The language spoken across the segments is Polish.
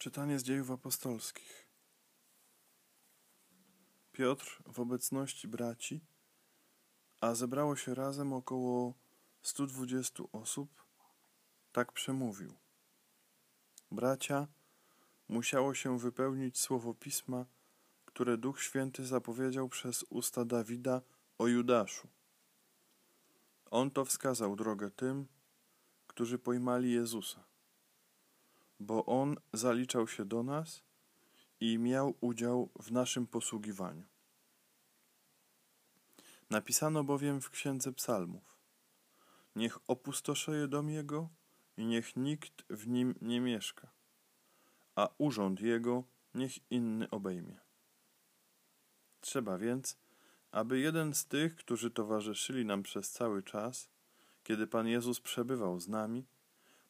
Czytanie z Dziejów Apostolskich. Piotr w obecności braci, a zebrało się razem około 120 osób, tak przemówił. Bracia, musiało się wypełnić słowo Pisma, które Duch Święty zapowiedział przez usta Dawida o Judaszu. On to wskazał drogę tym, którzy pojmali Jezusa, bo On zaliczał się do nas i miał udział w naszym posługiwaniu. Napisano bowiem w Księdze Psalmów: niech opustoszeje dom Jego i niech nikt w nim nie mieszka, a urząd Jego niech inny obejmie. Trzeba więc, aby jeden z tych, którzy towarzyszyli nam przez cały czas, kiedy Pan Jezus przebywał z nami,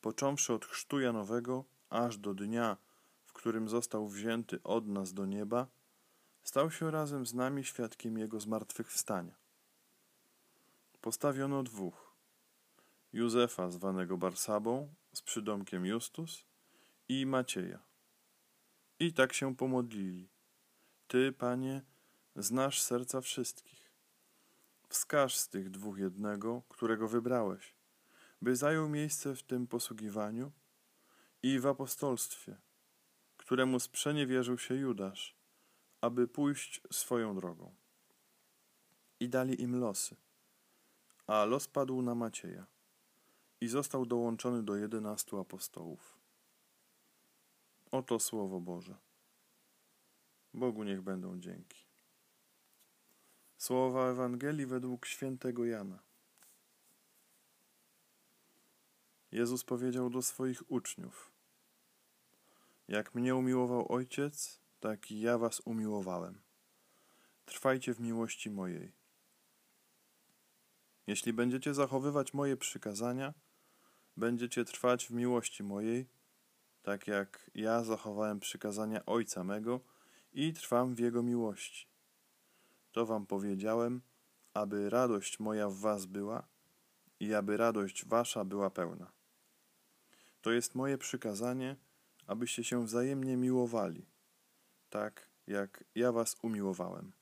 począwszy od Chrztu Janowego, aż do dnia, w którym został wzięty od nas do nieba, stał się razem z nami świadkiem Jego zmartwychwstania. Postawiono dwóch: Józefa, zwanego Barsabą, z przydomkiem Justus, i Macieja. I tak się pomodlili: Ty, Panie, znasz serca wszystkich. Wskaż z tych dwóch jednego, którego wybrałeś, by zajął miejsce w tym posługiwaniu i w apostolstwie, któremu sprzeniewierzył się Judasz, aby pójść swoją drogą. I dali im losy, a los padł na Macieja i został dołączony do 11 apostołów. Oto Słowo Boże. Bogu niech będą dzięki. Słowa Ewangelii według świętego Jana. Jezus powiedział do swoich uczniów: jak mnie umiłował Ojciec, tak i ja was umiłowałem. Trwajcie w miłości mojej. Jeśli będziecie zachowywać moje przykazania, będziecie trwać w miłości mojej, tak jak ja zachowałem przykazania Ojca mego i trwam w Jego miłości. To wam powiedziałem, aby radość moja w was była i aby radość wasza była pełna. To jest moje przykazanie, abyście się wzajemnie miłowali, tak jak ja was umiłowałem.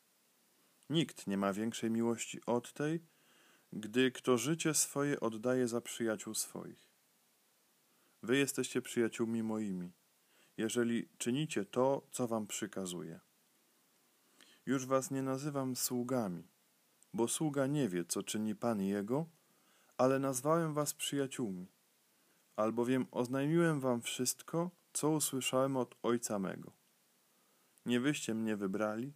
Nikt nie ma większej miłości od tej, gdy kto życie swoje oddaje za przyjaciół swoich. Wy jesteście przyjaciółmi moimi, jeżeli czynicie to, co wam przykazuję. Już was nie nazywam sługami, bo sługa nie wie, co czyni Pan jego, ale nazwałem was przyjaciółmi, albowiem oznajmiłem wam wszystko, co usłyszałem od Ojca mego. Nie wyście mnie wybrali,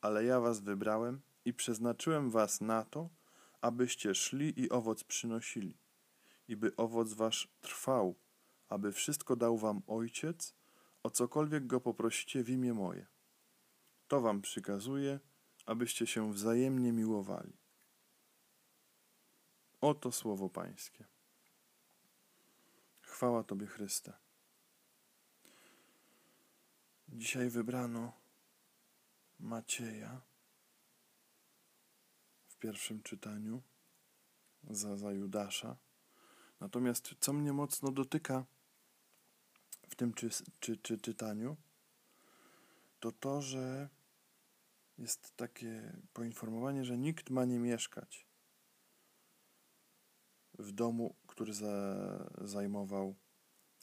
ale ja was wybrałem i przeznaczyłem was na to, abyście szli i owoc przynosili, i by owoc wasz trwał, aby wszystko dał wam Ojciec, o cokolwiek go poprosicie w imię moje. To wam przykazuję, abyście się wzajemnie miłowali. Oto Słowo Pańskie. Chwała Tobie, Chryste. Dzisiaj wybrano Macieja w pierwszym czytaniu za Judasza. Natomiast co mnie mocno dotyka w tym czytaniu, to to, że jest takie poinformowanie, że nikt ma nie mieszkać w domu, który zajmował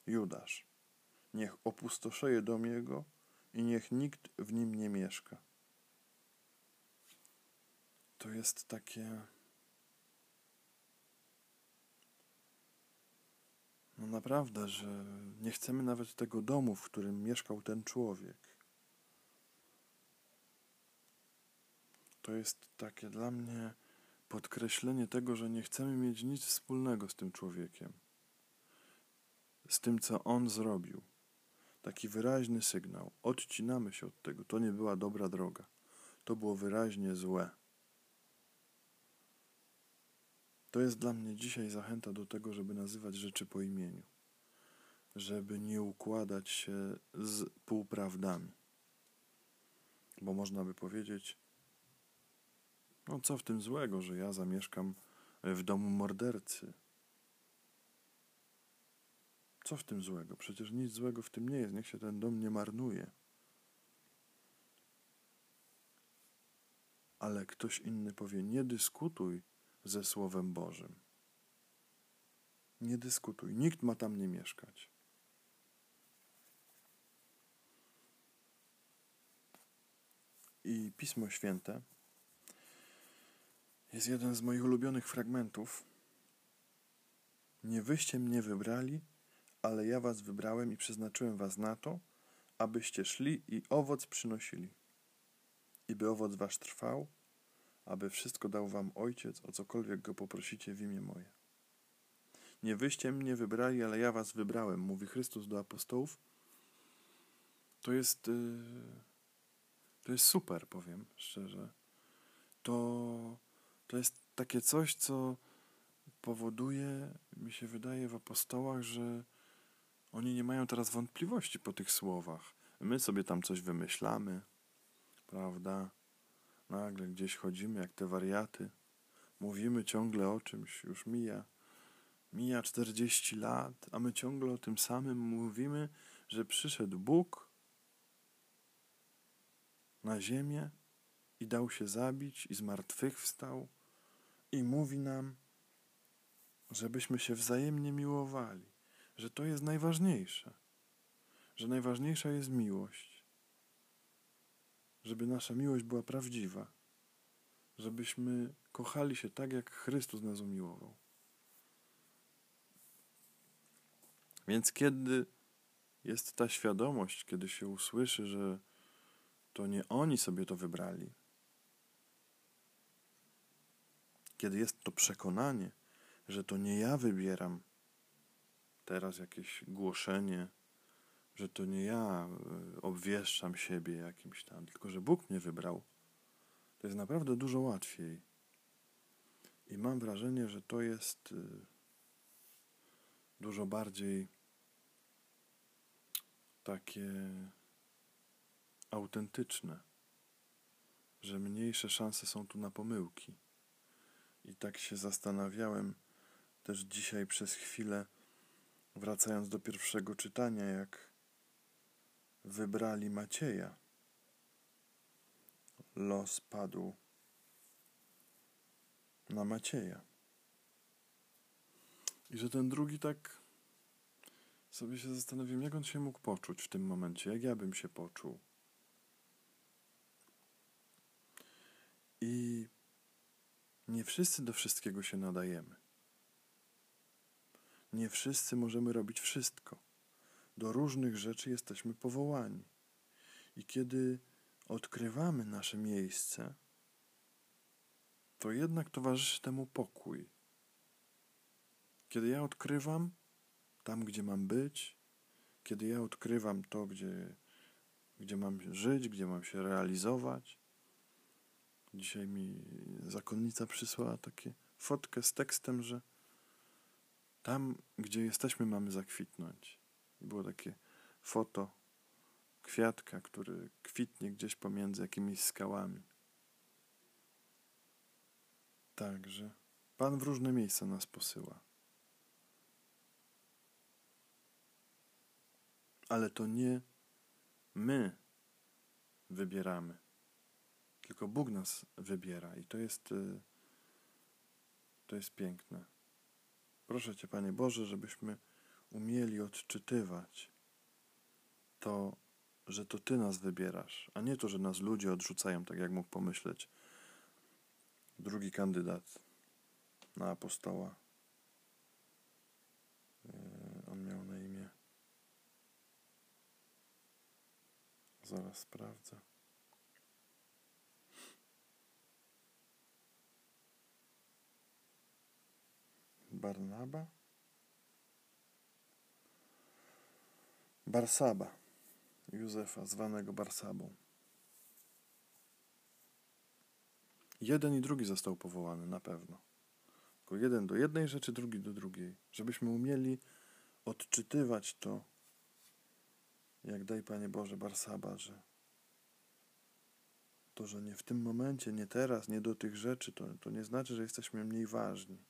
Judasz. Niech opustoszeje dom jego i niech nikt w nim nie mieszka. To jest takie... No naprawdę, że nie chcemy nawet tego domu, w którym mieszkał ten człowiek. To jest takie dla mnie podkreślenie tego, że nie chcemy mieć nic wspólnego z tym człowiekiem, z tym, co on zrobił. Taki wyraźny sygnał. Odcinamy się od tego. To nie była dobra droga. To było wyraźnie złe. To jest dla mnie dzisiaj zachęta do tego, żeby nazywać rzeczy po imieniu. Żeby nie układać się z półprawdami. Bo można by powiedzieć: no co w tym złego, że ja zamieszkam w domu mordercy? Co w tym złego? Przecież nic złego w tym nie jest. Niech się ten dom nie marnuje. Ale ktoś inny powie, nie dyskutuj ze Słowem Bożym. Nie dyskutuj. Nikt ma tam nie mieszkać. I Pismo Święte jest jeden z moich ulubionych fragmentów. Nie wyście mnie wybrali, ale ja was wybrałem i przeznaczyłem was na to, abyście szli i owoc przynosili. I by owoc wasz trwał, aby wszystko dał wam Ojciec, o cokolwiek go poprosicie w imię moje. Nie wyście mnie wybrali, ale ja was wybrałem, mówi Chrystus do apostołów. To jest super, powiem szczerze. To jest takie coś, co powoduje, mi się wydaje, w apostołach, że oni nie mają teraz wątpliwości po tych słowach. My sobie tam coś wymyślamy, prawda? Nagle gdzieś chodzimy jak te wariaty. Mówimy ciągle o czymś. Już mija 40 lat, a my ciągle o tym samym mówimy, że przyszedł Bóg na ziemię i dał się zabić i zmartwychwstał i mówi nam, żebyśmy się wzajemnie miłowali, że to jest najważniejsze, że najważniejsza jest miłość, żeby nasza miłość była prawdziwa, żebyśmy kochali się tak, jak Chrystus nas umiłował. Więc kiedy jest ta świadomość, kiedy się usłyszy, że to nie oni sobie to wybrali, kiedy jest to przekonanie, że to nie ja wybieram teraz jakieś głoszenie, że to nie ja obwieszczam siebie jakimś tam, tylko że Bóg mnie wybrał, to jest naprawdę dużo łatwiej. I mam wrażenie, że to jest dużo bardziej takie autentyczne, że mniejsze szanse są tu na pomyłki. I tak się zastanawiałem też dzisiaj przez chwilę, wracając do pierwszego czytania, jak wybrali Macieja. Los padł na Macieja. I że ten drugi, tak sobie się zastanawiam, jak on się mógł poczuć w tym momencie, jak ja bym się poczuł. I nie wszyscy do wszystkiego się nadajemy. Nie wszyscy możemy robić wszystko. Do różnych rzeczy jesteśmy powołani. I kiedy odkrywamy nasze miejsce, to jednak towarzyszy temu pokój. Kiedy ja odkrywam tam, gdzie mam być, kiedy ja odkrywam to, gdzie mam żyć, gdzie mam się realizować. Dzisiaj mi zakonnica przysłała takie fotkę z tekstem, że tam, gdzie jesteśmy, mamy zakwitnąć. I było takie foto kwiatka, który kwitnie gdzieś pomiędzy jakimiś skałami. Także Pan w różne miejsca nas posyła. Ale to nie my wybieramy. Tylko Bóg nas wybiera i to jest piękne. Proszę Cię, Panie Boże, żebyśmy umieli odczytywać to, że to Ty nas wybierasz, a nie to, że nas ludzie odrzucają, tak jak mógł pomyśleć drugi kandydat na apostoła. On miał na imię. Zaraz sprawdzę. Barnaba? Barsaba. Józefa, zwanego Barsabą. Jeden i drugi został powołany, na pewno. Tylko jeden do jednej rzeczy, drugi do drugiej. Żebyśmy umieli odczytywać to, jak daj, Panie Boże, Barsaba, że to, że nie w tym momencie, nie teraz, nie do tych rzeczy, to nie znaczy, że jesteśmy mniej ważni.